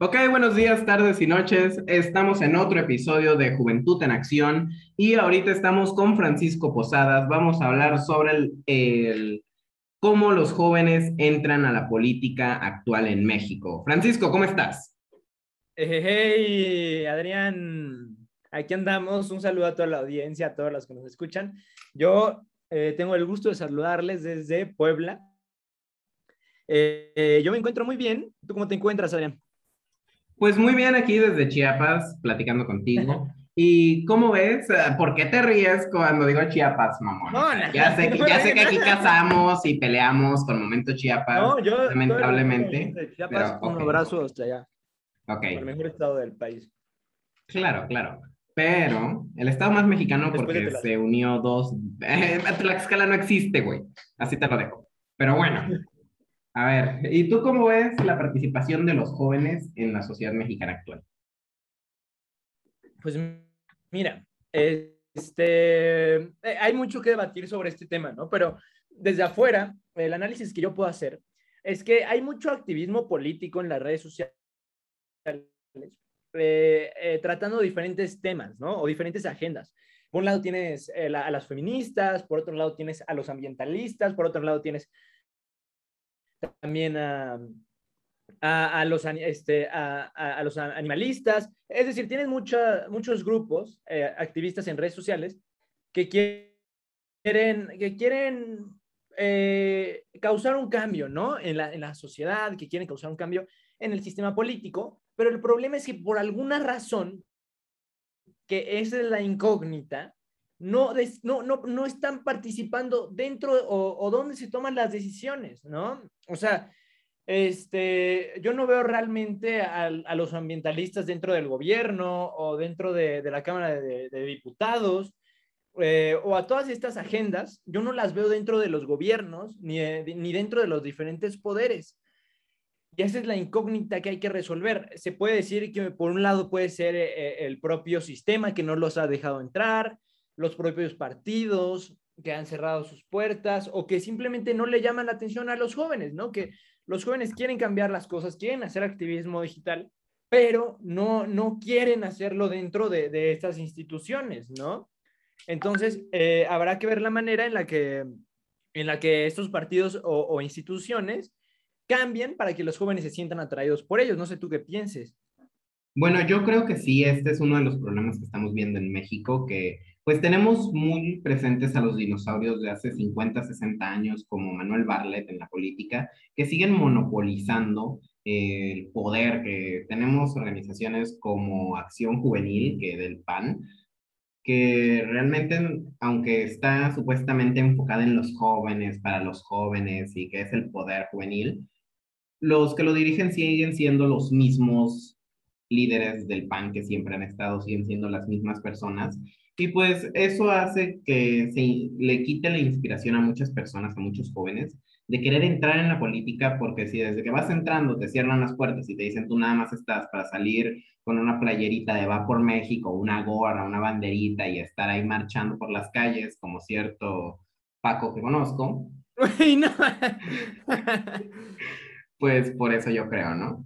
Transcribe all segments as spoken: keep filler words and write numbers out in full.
Ok, buenos días, tardes y noches. Estamos en otro episodio de Juventud en Acción y ahorita estamos con Francisco Posadas. Vamos a hablar sobre el, el, cómo los jóvenes entran a la política actual en México. Francisco, ¿cómo estás? Hey, hey Adrián, aquí andamos. Un saludo a toda la audiencia, a todos los que nos escuchan. Yo eh, tengo el gusto de saludarles desde Puebla. Eh, eh, yo me encuentro muy bien. ¿Tú cómo te encuentras, Adrián? Pues muy bien, aquí desde Chiapas, platicando contigo. ¿Y cómo ves? ¿Por qué te ríes cuando digo Chiapas, mamón? No, no, ya sé que, ya sé que aquí casamos y peleamos con Momento Chiapas, no, yo, lamentablemente. Todo el Chiapas pero, con okay. Abrazo hasta allá. Ok. El mejor estado del país. Claro, claro. Pero el estado más mexicano porque se unió dos... Tlaxcala no existe, güey. Así te lo dejo. Pero bueno... A ver, ¿y tú cómo ves la participación de los jóvenes en la sociedad mexicana actual? Pues mira, este, hay mucho que debatir sobre este tema, ¿no? Pero desde afuera, el análisis que yo puedo hacer es que hay mucho activismo político en las redes sociales, eh, eh, tratando diferentes temas, ¿no? O diferentes agendas. Por un lado tienes eh, la, a las feministas, por otro lado tienes a los ambientalistas, por otro lado tienes... también a, a, a, los, este, a, a, a los animalistas. Es decir, tienes mucha, muchos grupos eh, activistas en redes sociales que quieren, que quieren eh, causar un cambio, ¿no? En la, en la sociedad, que quieren causar un cambio en el sistema político, pero el problema es que por alguna razón, que esa es la incógnita, No, no, no, no están participando dentro o, o donde se toman las decisiones, ¿no? O sea, este, yo no veo realmente a, a los ambientalistas dentro del gobierno o dentro de, de la Cámara de, de Diputados eh, o a todas estas agendas, yo no las veo dentro de los gobiernos ni, de, ni dentro de los diferentes poderes. Y esa es la incógnita que hay que resolver. Se puede decir que por un lado puede ser eh, el propio sistema que no los ha dejado entrar, los propios partidos que han cerrado sus puertas o que simplemente no le llaman la atención a los jóvenes, ¿no? Que los jóvenes quieren cambiar las cosas, quieren hacer activismo digital, pero no, no quieren hacerlo dentro de, de estas instituciones, ¿no? Entonces, eh, habrá que ver la manera en la que, en la que estos partidos o, o instituciones cambien para que los jóvenes se sientan atraídos por ellos. No sé tú qué pienses. Bueno, yo creo que sí, este es uno de los problemas que estamos viendo en México, que pues tenemos muy presentes a los dinosaurios de hace cincuenta, sesenta años, como Manuel Bartlett en la política, que siguen monopolizando eh, el poder, que tenemos organizaciones como Acción Juvenil, que del PAN, que realmente, aunque está supuestamente enfocada en los jóvenes, para los jóvenes, y que es el poder juvenil, los que lo dirigen siguen siendo los mismos líderes del PAN que siempre han estado, siguen siendo las mismas personas, y pues eso hace que se le quite la inspiración a muchas personas, a muchos jóvenes, de querer entrar en la política, porque si desde que vas entrando te cierran las puertas y te dicen tú nada más estás para salir con una playerita de Va por México, una gorra, una banderita y estar ahí marchando por las calles, como cierto Paco que conozco, no. Pues por eso yo creo, ¿no?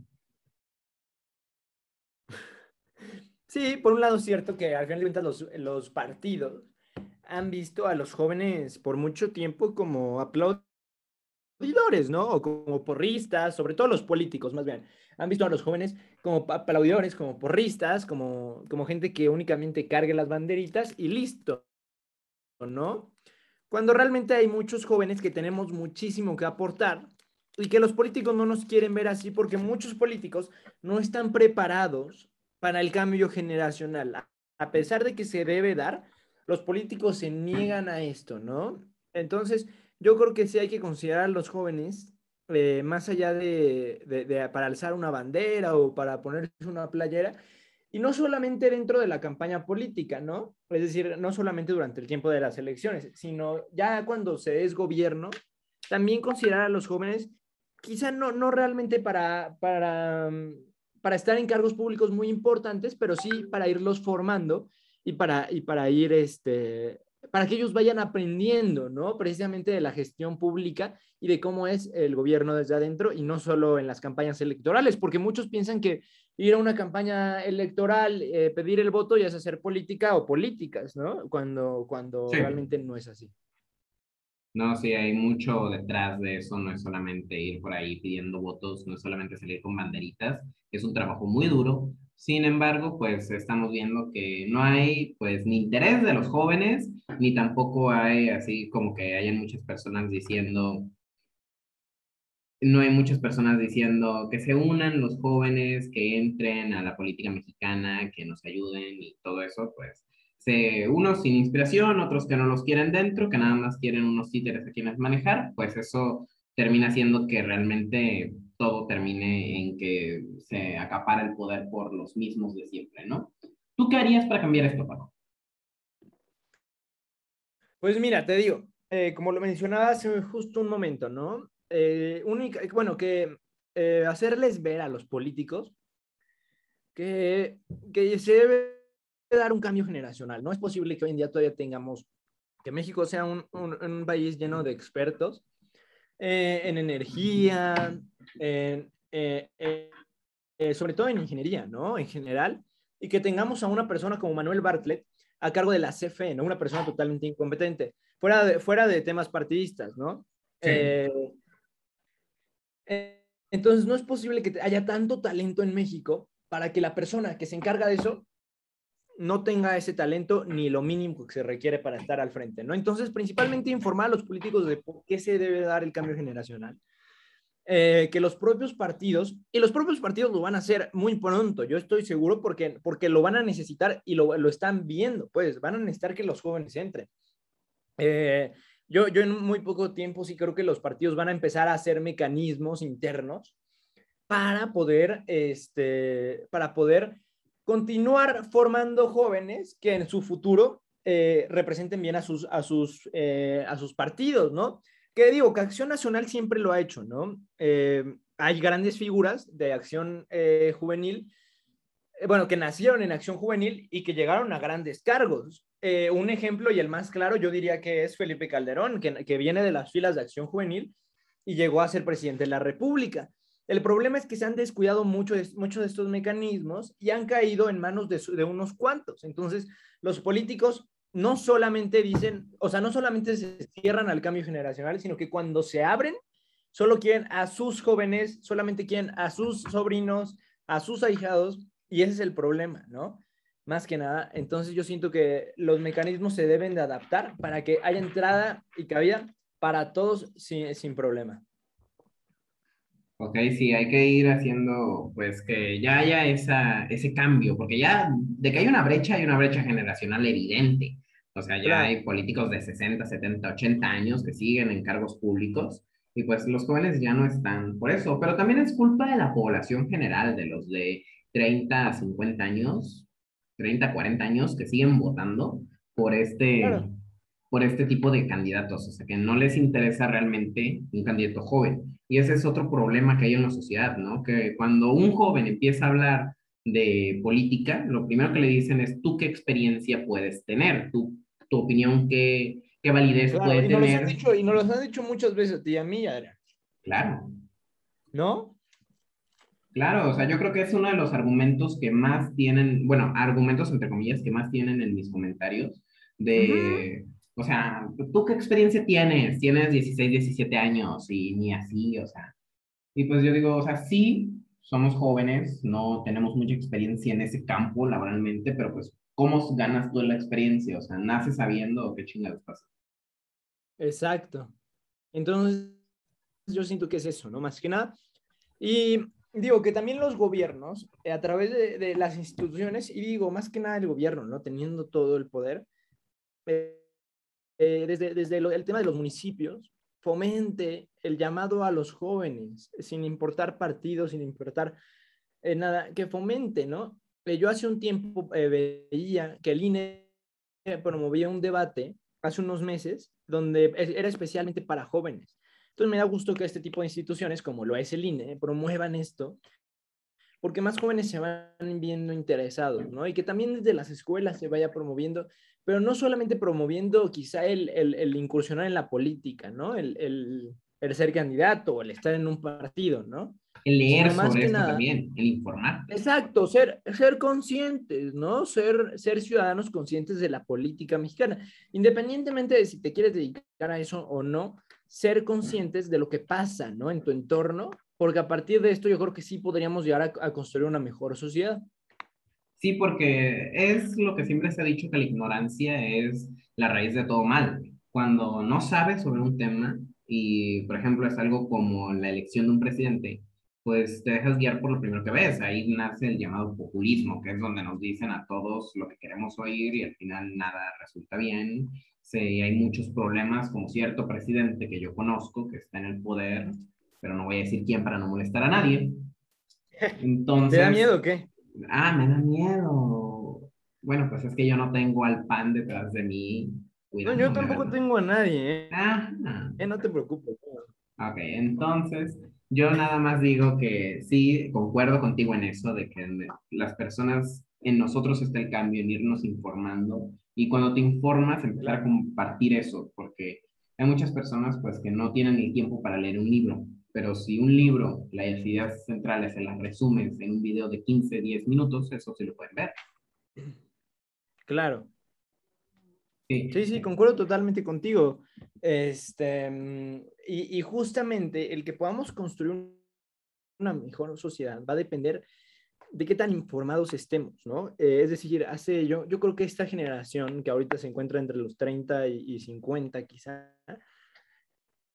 Sí, por un lado es cierto que al final de cuentas los, los partidos han visto a los jóvenes por mucho tiempo como aplaudidores, ¿no? O como porristas, sobre todo los políticos más bien. Han visto a los jóvenes como aplaudidores, como porristas, como, como gente que únicamente cargue las banderitas y listo, ¿no? Cuando realmente hay muchos jóvenes que tenemos muchísimo que aportar y que los políticos no nos quieren ver así porque muchos políticos no están preparados para el cambio generacional. A pesar de que se debe dar, los políticos se niegan a esto, ¿no? Entonces, yo creo que sí hay que considerar a los jóvenes, eh, más allá de, de, de para alzar una bandera o para ponerse una playera, y no solamente dentro de la campaña política, ¿no? Es decir, no solamente durante el tiempo de las elecciones, sino ya cuando se es gobierno, también considerar a los jóvenes, quizá no, no realmente para... para para estar en cargos públicos muy importantes, pero sí para irlos formando y para, y para ir este, para que ellos vayan aprendiendo, ¿no? Precisamente de la gestión pública y de cómo es el gobierno desde adentro y no solo en las campañas electorales, porque muchos piensan que ir a una campaña electoral, eh, pedir el voto ya es hacer política o políticas, ¿no? Cuando, cuando sí. realmente no es así. No, sí, hay mucho detrás de eso, no es solamente ir por ahí pidiendo votos, no es solamente salir con banderitas, es un trabajo muy duro. Sin embargo, pues estamos viendo que no hay pues ni interés de los jóvenes, ni tampoco hay así como que hayan muchas personas diciendo, no hay muchas personas diciendo que se unan los jóvenes, que entren a la política mexicana, que nos ayuden y todo eso, pues se, unos sin inspiración, otros que no los quieren dentro, que nada más quieren unos títeres a quienes manejar, pues eso termina siendo que realmente todo termine en que se acapara el poder por los mismos de siempre, ¿no? ¿Tú qué harías para cambiar esto, Paco? Pues mira, te digo, eh, como lo mencionaba hace justo un momento, ¿no? Eh, única, bueno, que eh, hacerles ver a los políticos que, que se debe dar un cambio generacional. No es posible que hoy en día todavía tengamos, que México sea un, un, un país lleno de expertos eh, en energía, Eh, eh, eh, eh, sobre todo en ingeniería, ¿no? En general, y que tengamos a una persona como Manuel Bartlett a cargo de la C F E, ¿no? Una persona totalmente incompetente, fuera de, fuera de temas partidistas, ¿no? Sí. Eh, eh, entonces, no es posible que haya tanto talento en México para que la persona que se encarga de eso no tenga ese talento ni lo mínimo que se requiere para estar al frente, ¿no? Entonces, principalmente informar a los políticos de por qué se debe dar el cambio generacional. Eh, que los propios partidos, y los propios partidos lo van a hacer muy pronto, yo estoy seguro, porque, porque lo van a necesitar y lo, lo están viendo, pues van a necesitar que los jóvenes entren. Eh, yo, yo en muy poco tiempo sí creo que los partidos van a empezar a hacer mecanismos internos para poder, este, para poder continuar formando jóvenes que en su futuro eh, representen bien a sus, a sus, eh, a sus partidos, ¿no? Que digo, que Acción Nacional siempre lo ha hecho, ¿no? Eh, hay grandes figuras de Acción eh, Juvenil, eh, bueno, que nacieron en Acción Juvenil y que llegaron a grandes cargos. Eh, un ejemplo, y el más claro, yo diría que es Felipe Calderón, que, que viene de las filas de Acción Juvenil y llegó a ser presidente de la República. El problema es que se han descuidado mucho de, mucho de estos mecanismos y han caído en manos de, de unos cuantos. Entonces, los políticos no solamente dicen, o sea, no solamente se cierran al cambio generacional, sino que cuando se abren, solo quieren a sus jóvenes, solamente quieren a sus sobrinos, a sus ahijados, y ese es el problema, ¿no? Más que nada, entonces yo siento que los mecanismos se deben de adaptar para que haya entrada y cabida para todos sin, sin problema. Ok, sí, hay que ir haciendo, pues, que ya haya esa, ese cambio, porque ya de que hay una brecha, hay una brecha generacional evidente. O sea, ya claro. Hay políticos de sesenta, setenta, ochenta años que siguen en cargos públicos y pues los jóvenes ya no están por eso. Pero también es culpa de la población general, de los de treinta a cincuenta años, treinta, cuarenta años que siguen votando por este... Claro. por este tipo de candidatos, o sea, que no les interesa realmente un candidato joven. Y ese es otro problema que hay en la sociedad, ¿no? Que cuando un joven empieza a hablar de política, lo primero que le dicen es, ¿tú qué experiencia puedes tener? ¿Tú, tu opinión, qué, qué validez claro, puede y tener? Nos han dicho, y nos lo han dicho muchas veces a ti y a mí, Adrián. Claro. ¿No? Claro, o sea, yo creo que es uno de los argumentos que más tienen, bueno, argumentos entre comillas, que más tienen en mis comentarios, de... Uh-huh. O sea, ¿tú qué experiencia tienes? Tienes dieciséis, diecisiete años y ni así, o sea. Y pues yo digo, o sea, sí, somos jóvenes, no tenemos mucha experiencia en ese campo laboralmente, pero pues, ¿cómo ganas tú la experiencia? O sea, ¿naces sabiendo qué chingados pasa? Exacto. Entonces, yo siento que es eso, ¿no? Más que nada. Y digo que también los gobiernos, a través de, de las instituciones, y digo, más que nada el gobierno, ¿no? Teniendo todo el poder, eh, Eh, desde, desde lo, el tema de los municipios, fomente el llamado a los jóvenes, sin importar partidos, sin importar eh, nada, que fomente, ¿no? Eh, yo hace un tiempo eh, veía que el I N E promovía un debate, hace unos meses, donde era especialmente para jóvenes. Entonces me da gusto que este tipo de instituciones, como lo es el I N E, promuevan esto, porque más jóvenes se van viendo interesados, ¿no? Y que también desde las escuelas se vaya promoviendo pero no solamente promoviendo quizá el, el, el incursionar en la política, ¿no? El, el, el ser candidato, el estar en un partido, ¿no? El leer sobre más que esto nada, también, el informar. Exacto, ser, ser conscientes, ¿no? Ser, ser ciudadanos conscientes de la política mexicana. Independientemente de si te quieres dedicar a eso o no, ser conscientes de lo que pasa, ¿no? En tu entorno, porque a partir de esto yo creo que sí podríamos llegar a, a construir una mejor sociedad. Sí, porque es lo que siempre se ha dicho, que la ignorancia es la raíz de todo mal. Cuando no sabes sobre un tema y, por ejemplo, es algo como la elección de un presidente, pues te dejas guiar por lo primero que ves. Ahí nace el llamado populismo, que es donde nos dicen a todos lo que queremos oír y al final nada resulta bien. Sí, hay muchos problemas con cierto presidente que yo conozco, que está en el poder, pero no voy a decir quién para no molestar a nadie. Entonces, ¿te da miedo o qué? Ah, me da miedo. Bueno, pues es que yo no tengo al PAN detrás de mí. Cuidado, no, yo tampoco tengo a nadie, ¿eh? Ah, no. Eh, no te preocupes. Ok, entonces... yo nada más digo que sí, concuerdo contigo en eso, de que las personas, en nosotros está el cambio, en irnos informando, y cuando te informas, empezar a compartir eso, porque hay muchas personas pues que no tienen el tiempo para leer un libro, pero si un libro, las ideas centrales, se las resumes en un video de quince, diez minutos, eso sí lo pueden ver. Claro. Sí, sí, sí, concuerdo totalmente contigo. Este, y, y justamente el que podamos construir una mejor sociedad va a depender de qué tan informados estemos, ¿no? Eh, es decir, hace yo, yo creo que esta generación que ahorita se encuentra entre los treinta y cincuenta quizá,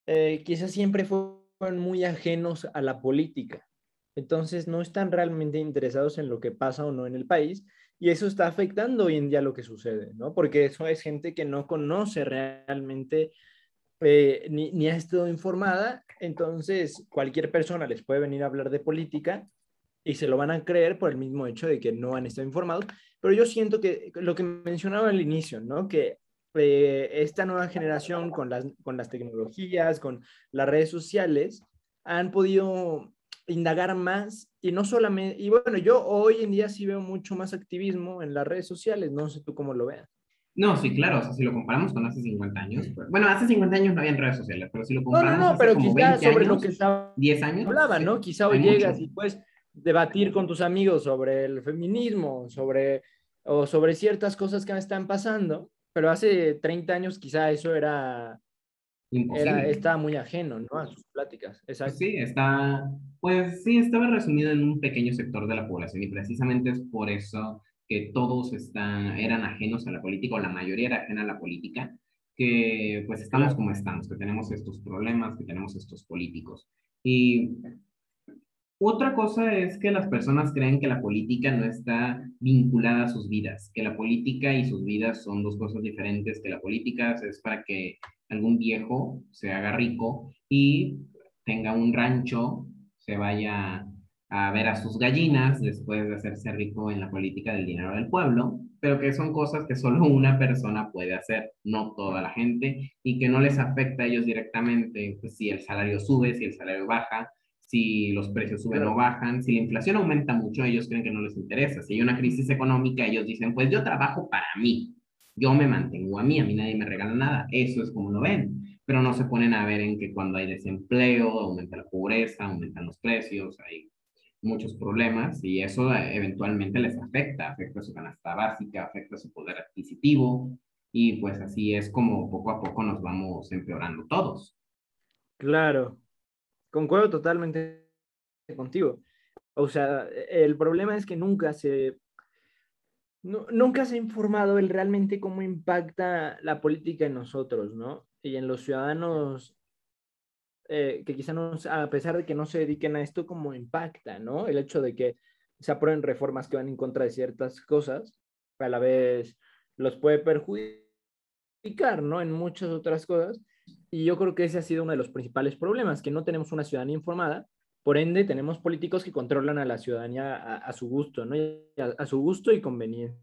eh, quizás siempre fueron muy ajenos a la política. Entonces no están realmente interesados en lo que pasa o no en el país, y eso está afectando hoy en día lo que sucede, ¿no? Porque eso es gente que no conoce realmente, eh, ni, ni ha estado informada, entonces cualquier persona les puede venir a hablar de política y se lo van a creer por el mismo hecho de que no han estado informados. Pero yo siento que lo que mencionaba al inicio, ¿no? Que eh, esta nueva generación con las, con las tecnologías, con las redes sociales, han podido indagar más, y no solamente, y bueno, yo hoy en día sí veo mucho más activismo en las redes sociales, no sé tú cómo lo veas. No, sí, claro, o sea, si lo comparamos con hace cincuenta años, pues, bueno, hace cincuenta años no había redes sociales, pero si lo comparamos no, no, no, pero quizá sobre años, lo que estaba, diez años, hablaba, ¿no? Sí, quizá hoy llegas mucho. Y puedes debatir con tus amigos sobre el feminismo, sobre, o sobre ciertas cosas que están pasando, pero hace treinta años quizá eso era... Era, estaba muy ajeno, ¿no? A sus pláticas. Exacto. Sí, está, pues sí, estaba resumido en un pequeño sector de la población, y precisamente es por eso que todos están, eran ajenos a la política, o la mayoría era ajena a la política, que pues estamos como estamos, que tenemos estos problemas, que tenemos estos políticos. Y otra cosa es que las personas creen que la política no está vinculada a sus vidas, que la política y sus vidas son dos cosas diferentes, que la política es para que algún viejo se haga rico y tenga un rancho, se vaya a ver a sus gallinas después de hacerse rico en la política del dinero del pueblo, pero que son cosas que solo una persona puede hacer, no toda la gente, y que no les afecta a ellos directamente, pues, si el salario sube, si el salario baja, si los precios suben o bajan, si la inflación aumenta mucho, ellos creen que no les interesa. Si hay una crisis económica, ellos dicen, pues yo trabajo para mí. Yo me mantengo a mí, a mí nadie me regala nada. Eso es como lo ven. Pero no se ponen a ver en que cuando hay desempleo, aumenta la pobreza, aumentan los precios, hay muchos problemas, y eso eventualmente les afecta. Afecta su canasta básica, afecta su poder adquisitivo, y pues así es como poco a poco nos vamos empeorando todos. Claro, concuerdo totalmente contigo. O sea, el problema es que nunca se... No, nunca se ha informado el realmente cómo impacta la política en nosotros, ¿no? Y en los ciudadanos, eh, que quizá no, a pesar de que no se dediquen a esto, cómo impacta, ¿no? El hecho de que se aprueben reformas que van en contra de ciertas cosas, a la vez los puede perjudicar, ¿no? En muchas otras cosas. Y yo creo que ese ha sido uno de los principales problemas, que no tenemos una ciudadanía informada. Por ende, tenemos políticos que controlan a la ciudadanía a, a su gusto, ¿no? A, a su gusto y conveniencia.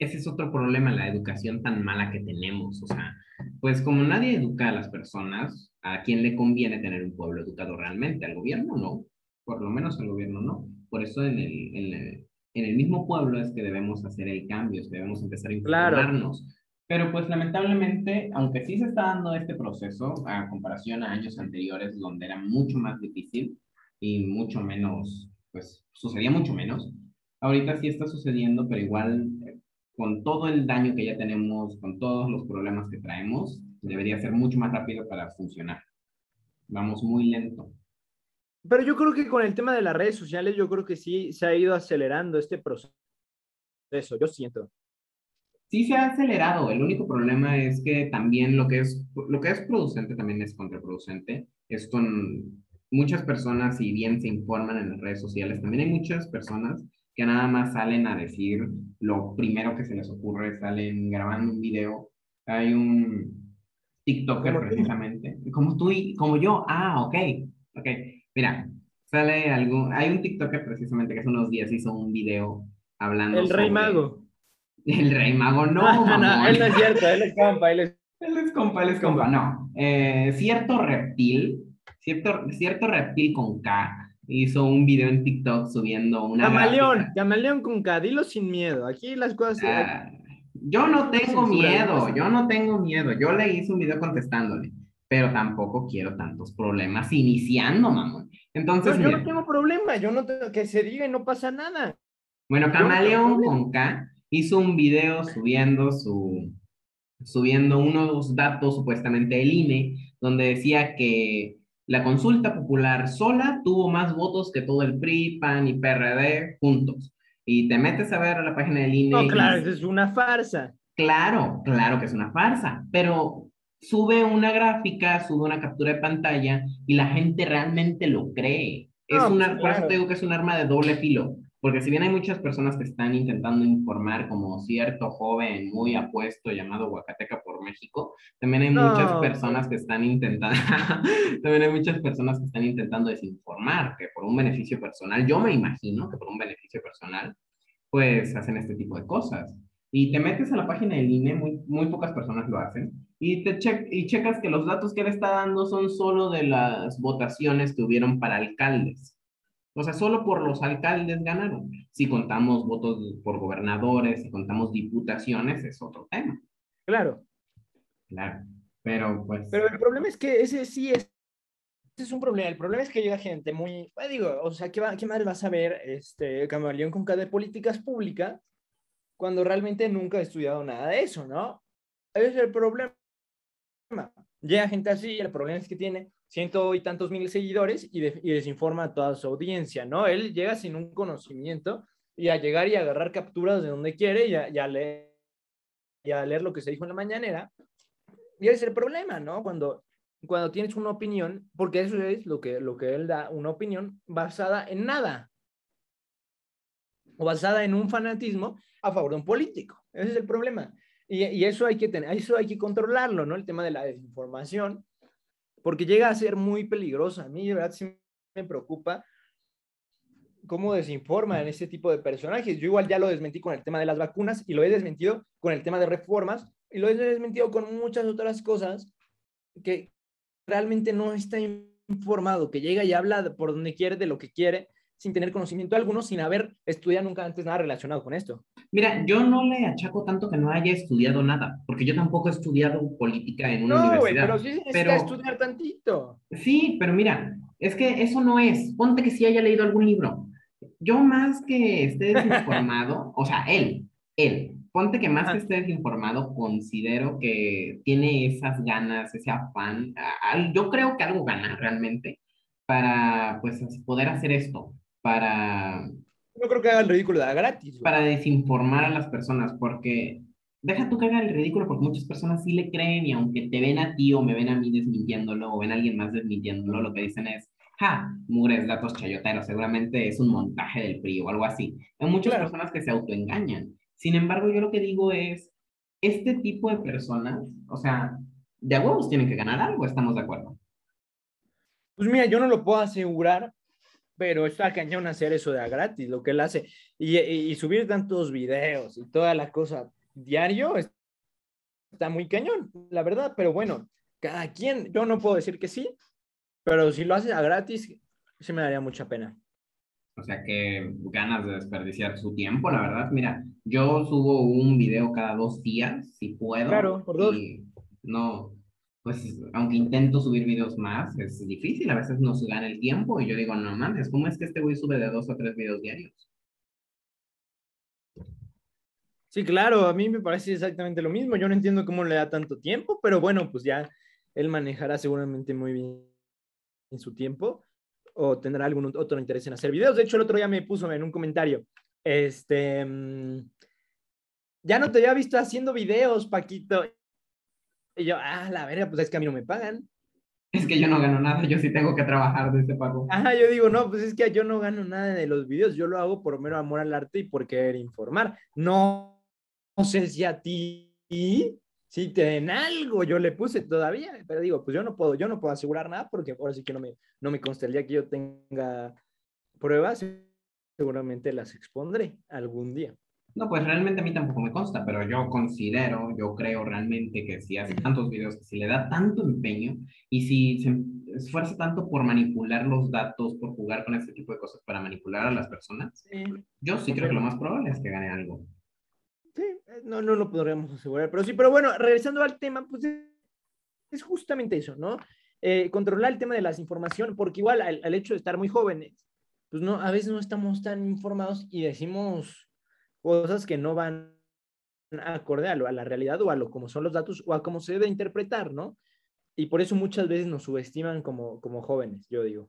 Ese es otro problema, la educación tan mala que tenemos. O sea, pues como nadie educa a las personas, ¿a quién le conviene tener un pueblo educado realmente? ¿Al gobierno? No. Por lo menos al gobierno no. Por eso en el, en el, en el mismo pueblo es que debemos hacer el cambio, es que debemos empezar a informarnos. Claro. Pero pues lamentablemente, aunque sí se está dando este proceso a comparación a años anteriores donde era mucho más difícil y mucho menos, pues sucedía mucho menos, ahorita sí está sucediendo, pero igual eh, con todo el daño que ya tenemos, con todos los problemas que traemos, debería ser mucho más rápido para funcionar. Vamos muy lento. Pero yo creo que con el tema de las redes sociales, yo creo que sí se ha ido acelerando este proceso. Eso, yo siento. Sí se ha acelerado, el único problema es que también lo que es, lo que es producente también es contraproducente. Esto, muchas personas, si bien se informan en las redes sociales, también hay muchas personas que nada más salen a decir lo primero que se les ocurre, salen grabando un video. Hay un TikToker precisamente, como tú y como yo, ah, ok, ok. Mira, sale algo, hay un TikToker precisamente que hace unos días hizo un video hablando El sobre... Rey Mago. El Rey Mago, no, mamón. No, él no es cierto, él es compa, él es... Él es compa, él es compa, no. Eh, cierto reptil, cierto, cierto reptil con K, hizo un video en TikTok subiendo una... Camaleón, gráfica. Camaleón con K, dilo sin miedo, aquí las cosas... Ah, yo no tengo miedo, yo no tengo miedo, yo le hice un video contestándole, pero tampoco quiero tantos problemas iniciando, mamón. Entonces... No, yo no tengo problema, yo no tengo que se diga y no pasa nada. Bueno, Camaleón con K... hizo un video subiendo, su, subiendo unos datos, supuestamente del I N E, donde decía que la consulta popular sola tuvo más votos que todo el P R I, PAN y P R D juntos. Y te metes a ver a la página del I N E. No, claro, y... es una farsa. Claro, claro que es una farsa, pero sube una gráfica, sube una captura de pantalla y la gente realmente lo cree. Es no, una, claro. Por eso te digo que es un arma de doble filo. Porque si bien hay muchas personas que están intentando informar, como cierto joven muy apuesto llamado Guacateca por México, también hay no. muchas personas que están intentando, también hay muchas personas que están intentando desinformar, que por un beneficio personal, yo me imagino que por un beneficio personal, pues hacen este tipo de cosas. Y te metes a la página del I N E, muy, muy pocas personas lo hacen, y, te che y checas que los datos que él está dando son solo de las votaciones que hubieron para alcaldes. O sea, solo por los alcaldes ganaron. Si contamos votos por gobernadores, si contamos diputaciones, es otro tema. Claro. Claro, pero pues... Pero el problema es que ese sí es, ese es un problema. El problema es que llega gente muy... Bueno, digo, o sea, ¿qué, va, qué más vas a ver este Camaleón con K de políticas públicas cuando realmente nunca he estudiado nada de eso, ¿no? Ese es el problema. Llega gente así y el problema es que tiene... ciento y tantos mil seguidores y, de, y desinforma a toda su audiencia, ¿no? Él llega sin un conocimiento y a llegar y a agarrar capturas de donde quiere y a, y a, leer, y a leer lo que se dijo en la mañanera. Y ese es el problema, ¿no? Cuando, cuando tienes una opinión, porque eso es lo que, lo que él da, una opinión basada en nada. O basada en un fanatismo a favor de un político. Ese es el problema. Y, y eso, hay que tener, eso hay que controlarlo, ¿no? El tema de la desinformación. Porque llega a ser muy peligrosa. A mí, de verdad, sí me preocupa cómo desinforman este tipo de personajes. Yo igual ya lo desmentí con el tema de las vacunas y lo he desmentido con el tema de reformas y lo he desmentido con muchas otras cosas que realmente no está informado, que llega y habla por donde quiere, de lo que quiere, sin tener conocimiento alguno, sin haber estudiado nunca antes nada relacionado con esto. Mira, yo no le achaco tanto que no haya estudiado nada, porque yo tampoco he estudiado política en una no, universidad. No, pero sí se necesita pero... estudiar tantito. Sí, pero mira, es que eso no es. Ponte que sí haya leído algún libro. Yo más que esté desinformado, o sea, él, él, ponte que más ah. que esté desinformado, considero que tiene esas ganas, ese afán. Yo creo que algo gana realmente para pues, poder hacer esto, para... No creo que haga el ridículo, da gratis. Güey. Para desinformar a las personas, porque deja tú que haga el ridículo, porque muchas personas sí le creen y aunque te ven a ti o me ven a mí desmintiéndolo o ven a alguien más desmintiéndolo, lo que dicen es, ja, mugres, datos chayoteros, seguramente es un montaje del P R I o algo así. Hay muchas claro. personas que se autoengañan. Sin embargo, yo lo que digo es, este tipo de personas, o sea, de huevos tienen que ganar algo, estamos de acuerdo. Pues mira, yo no lo puedo asegurar, pero está cañón hacer eso de a gratis, lo que él hace. Y, y, y subir tantos videos y toda la cosa diario está muy cañón, la verdad. Pero bueno, cada quien, yo no puedo decir que sí, pero si lo haces a gratis, sí me daría mucha pena. O sea, qué ganas de desperdiciar su tiempo, la verdad. Mira, yo subo un video cada dos días, si puedo. Claro, por dos. Y no, pues, aunque intento subir videos más, es difícil. A veces nos gana el tiempo y yo digo, no mames, ¿cómo es que este güey sube de dos a tres videos diarios? Sí, claro, a mí me parece exactamente lo mismo. Yo no entiendo cómo le da tanto tiempo, pero bueno, pues ya él manejará seguramente muy bien en su tiempo. O tendrá algún otro interés en hacer videos. De hecho, el otro día me puso en un comentario, este, ya no te había visto haciendo videos, Paquito. Y yo, ah, la verga, pues es que a mí no me pagan. Es que yo no gano nada, yo sí tengo que trabajar de ese pago. Ajá, yo digo, no, pues es que yo no gano nada de los videos, yo lo hago por mero amor al arte y por querer informar. No, no sé si a ti, si te den algo, yo le puse todavía, pero digo, pues yo no puedo, yo no puedo asegurar nada porque ahora sí que no me, no me consta el día que yo tenga pruebas, seguramente las expondré algún día. No, pues realmente a mí tampoco me consta, pero yo considero, yo creo realmente que si hace tantos videos, que si le da tanto empeño y si se esfuerza tanto por manipular los datos, por jugar con este tipo de cosas para manipular a las personas, sí. Yo sí creo que lo más probable es que gane algo. Sí, no, no lo podríamos asegurar, pero sí, pero bueno, regresando al tema, pues es justamente eso, ¿no? Eh, controlar el tema de la información, porque igual al, al hecho de estar muy jóvenes, pues no, a veces no estamos tan informados y decimos cosas que no van acorde a, lo, a la realidad o a lo como son los datos o a cómo se debe interpretar, ¿no? Y por eso muchas veces nos subestiman como, como jóvenes, yo digo.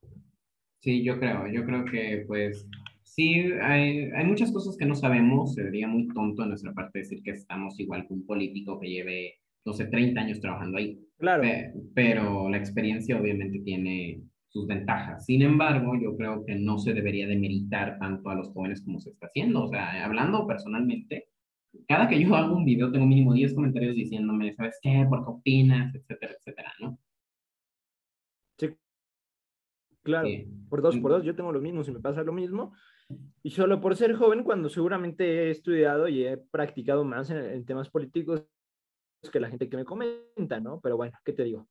Sí, yo creo, yo creo que pues... Sí, hay, hay muchas cosas que no sabemos. Sería muy tonto de nuestra parte decir que estamos igual que un político que lleve, no sé, treinta años trabajando ahí. Claro. Pe- pero la experiencia obviamente tiene sus ventajas. Sin embargo, yo creo que no se debería demeritar tanto a los jóvenes como se está haciendo. O sea, hablando personalmente, cada que yo hago un video tengo mínimo diez comentarios diciéndome, ¿sabes qué? ¿Por qué opinas? Etcétera, etcétera, ¿no? Sí. Claro. Sí. Por dos, por dos. Yo tengo lo mismo. Si me pasa lo mismo... Y solo por ser joven, cuando seguramente he estudiado y he practicado más en, en temas políticos que la gente que me comenta, ¿no? Pero bueno, ¿qué te digo?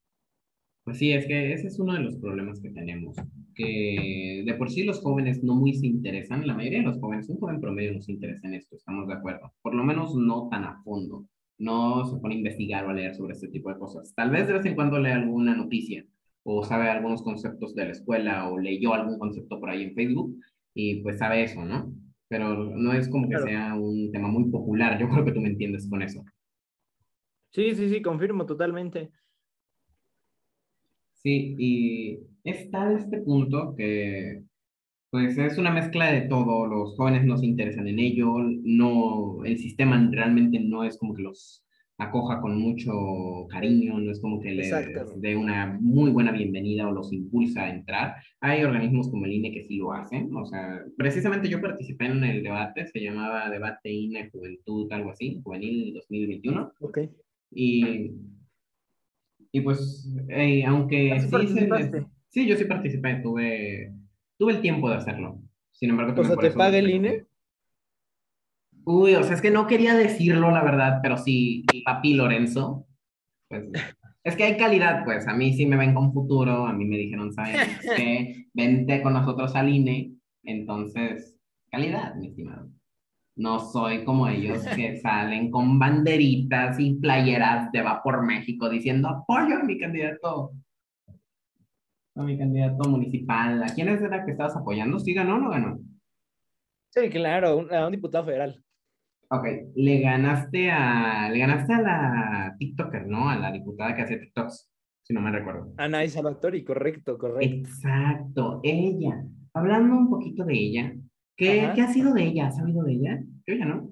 Pues sí, es que ese es uno de los problemas que tenemos, que de por sí los jóvenes no muy se interesan, la mayoría de los jóvenes, un joven promedio no se interesa en esto, estamos de acuerdo, por lo menos no tan a fondo, no se pone a investigar o a leer sobre este tipo de cosas, tal vez de vez en cuando lea alguna noticia, o sabe algunos conceptos de la escuela, o leyó algún concepto por ahí en Facebook, y pues sabe eso, ¿no? Pero no es como que claro. Sea un tema muy popular. Yo creo que tú me entiendes con eso. Sí, sí, sí, confirmo totalmente. Sí, y está este punto que pues es una mezcla de todo. Los jóvenes no se interesan en ello, no, el sistema realmente no es como que los acoja con mucho cariño, no es como que les dé una muy buena bienvenida o los impulsa a entrar. Hay organismos como el I N E que sí lo hacen, o sea, precisamente yo participé en el debate, se llamaba Debate I N E Juventud, algo así, Juvenil dos mil veintiuno. Ok. Y, y pues, eh, aunque... Sí, se, sí, yo sí participé, tuve, tuve el tiempo de hacerlo. Sin embargo... O sea, ¿te paga el I N E? Uy, o sea, es que no quería decirlo, la verdad, pero sí, papi Lorenzo, pues, es que hay calidad, pues, a mí sí me ven con futuro, a mí me dijeron, ¿sabes qué? Vente con nosotros al I N E, entonces, calidad, mi estimado. No soy como ellos que salen con banderitas y playeras de Va por México diciendo, apoyo a mi candidato, a mi candidato municipal. ¿A quién era que estabas apoyando? ¿Sí ganó o no ganó? Sí, claro, un, a un diputado federal. Ok, le ganaste a, le ganaste a la TikToker, ¿no? A la diputada que hacía TikToks, si no me recuerdo. Anaísa Bactori, correcto, correcto. Exacto, ella. Hablando un poquito de ella, ¿qué, ¿qué ha sido de ella? ¿Has sabido de ella? Yo ya no.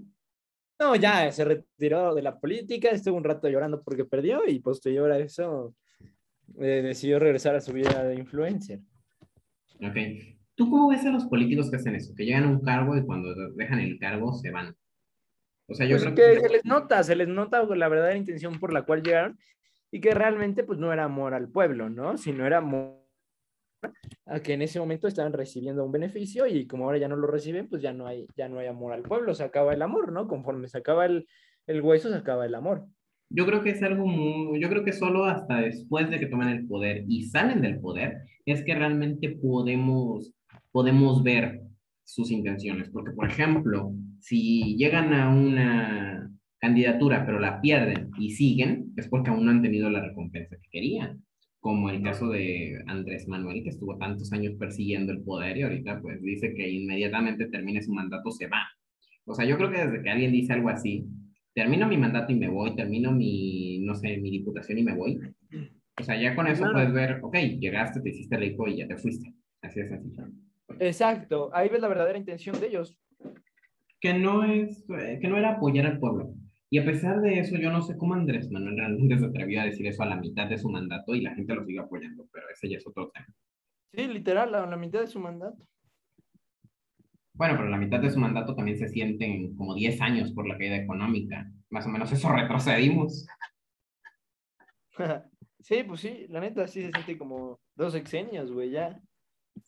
No, ya se retiró de la política, estuvo un rato llorando porque perdió y posterior a eso eh, decidió regresar a su vida de influencer. Ok. ¿Tú cómo ves a los políticos que hacen eso? Que llegan a un cargo y cuando dejan el cargo se van. O sea, yo pues creo que, que se les nota, se les nota la verdadera intención por la cual llegaron y que realmente pues no era amor al pueblo, ¿no? Sino era amor a que en ese momento estaban recibiendo un beneficio y como ahora ya no lo reciben, pues ya no hay, ya no hay amor al pueblo, se acaba el amor, ¿no? Conforme se acaba el, el hueso, se acaba el amor. Yo creo que es algo muy, yo creo que solo hasta después de que toman el poder y salen del poder es que realmente podemos, podemos ver sus intenciones. Porque, por ejemplo, si llegan a una candidatura pero la pierden y siguen, es porque aún no han tenido la recompensa que querían. Como el caso de Andrés Manuel, que estuvo tantos años persiguiendo el poder y ahorita pues dice que inmediatamente termine su mandato, se va. O sea, yo creo que desde que alguien dice algo así, termino mi mandato y me voy, termino mi, no sé, mi diputación y me voy. O sea, ya con eso claro. Puedes ver, ok, llegaste, te hiciste rico y ya te fuiste. Así es así. Exacto, ahí ves la verdadera intención de ellos. Que no es, que no era apoyar al pueblo. Y a pesar de eso, yo no sé cómo Andrés Manuel realmente se atrevió a decir eso a la mitad de su mandato y la gente lo sigue apoyando, pero ese ya es otro tema. Sí, literal, a la mitad de su mandato. Bueno, pero la mitad de su mandato también se sienten como diez años por la caída económica. Más o menos eso retrocedimos. Sí, pues sí, la neta sí se siente como dos sexenios, güey, ya.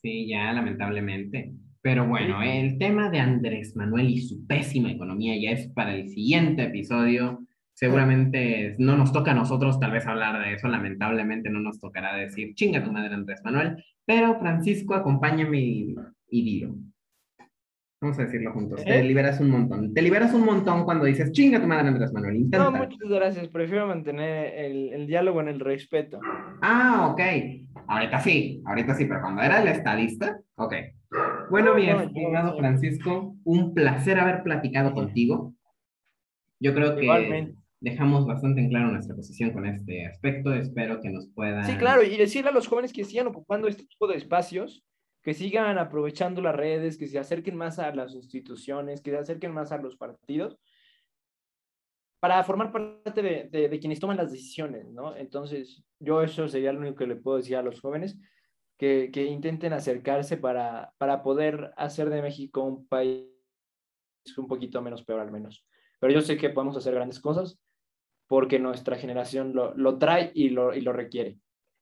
Sí, ya, lamentablemente. Pero bueno, sí. El tema de Andrés Manuel y su pésima economía ya es para el siguiente episodio. Seguramente no nos toca a nosotros tal vez hablar de eso, lamentablemente no nos tocará decir chinga tu madre Andrés Manuel, pero Francisco, acompáñame y, y dilo. Vamos a decirlo juntos. ¿Eh? Te liberas un montón. Te liberas un montón cuando dices, chinga tu madre, Andrés Manuel. Intenta. No, muchas gracias. Prefiero mantener el, el diálogo en el respeto. Ah, ok. Ahorita sí. Ahorita sí, pero cuando era el estadista, ok. Bueno, mi no, estimado no, no. Francisco, un placer haber platicado sí. contigo. Yo creo que igualmente dejamos bastante en claro nuestra posición con este aspecto. Espero que nos puedan... Sí, claro. Y decirle a los jóvenes que sigan ocupando este tipo de espacios, que sigan aprovechando las redes, que se acerquen más a las instituciones, que se acerquen más a los partidos, para formar parte de, de, de quienes toman las decisiones, ¿no? Entonces, yo eso sería lo único que le puedo decir a los jóvenes, que, que intenten acercarse para, para poder hacer de México un país un poquito menos peor, al menos. Pero yo sé que podemos hacer grandes cosas, porque nuestra generación lo, lo trae y lo, y lo requiere.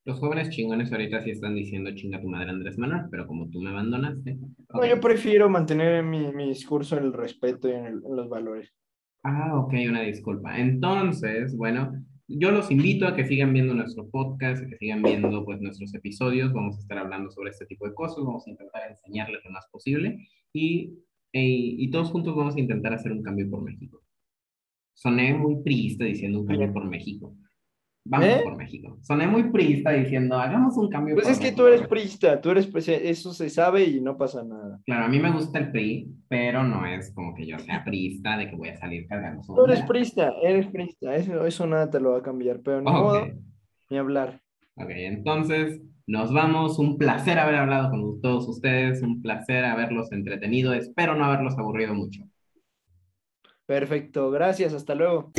Los jóvenes chingones ahorita sí están diciendo chinga tu madre Andrés Manuel, pero como tú me abandonaste... No, okay. Yo prefiero mantener mi, mi discurso en el respeto y en, el, en los valores. Ah, ok, una disculpa. Entonces, bueno, yo los invito a que sigan viendo nuestro podcast, que sigan viendo pues nuestros episodios, vamos a estar hablando sobre este tipo de cosas, vamos a intentar enseñarles lo más posible y, y, y todos juntos vamos a intentar hacer un cambio por México. Soné muy priista diciendo un cambio por México. Vamos ¿Eh? por México. Soné muy priista diciendo, hagamos un cambio. Pues por es México. Que tú eres priista, tú eres priista, eso se sabe y no pasa nada. Claro, a mí me gusta el P R I, pero no es como que yo sea priista de que voy a salir cargando. Tú eres priista, eres priista, eso, eso nada te lo va a cambiar, pero ni modo, okay. ni hablar. Ok, entonces nos vamos, un placer haber hablado con todos ustedes, un placer haberlos entretenido, espero no haberlos aburrido mucho. Perfecto, gracias, hasta luego.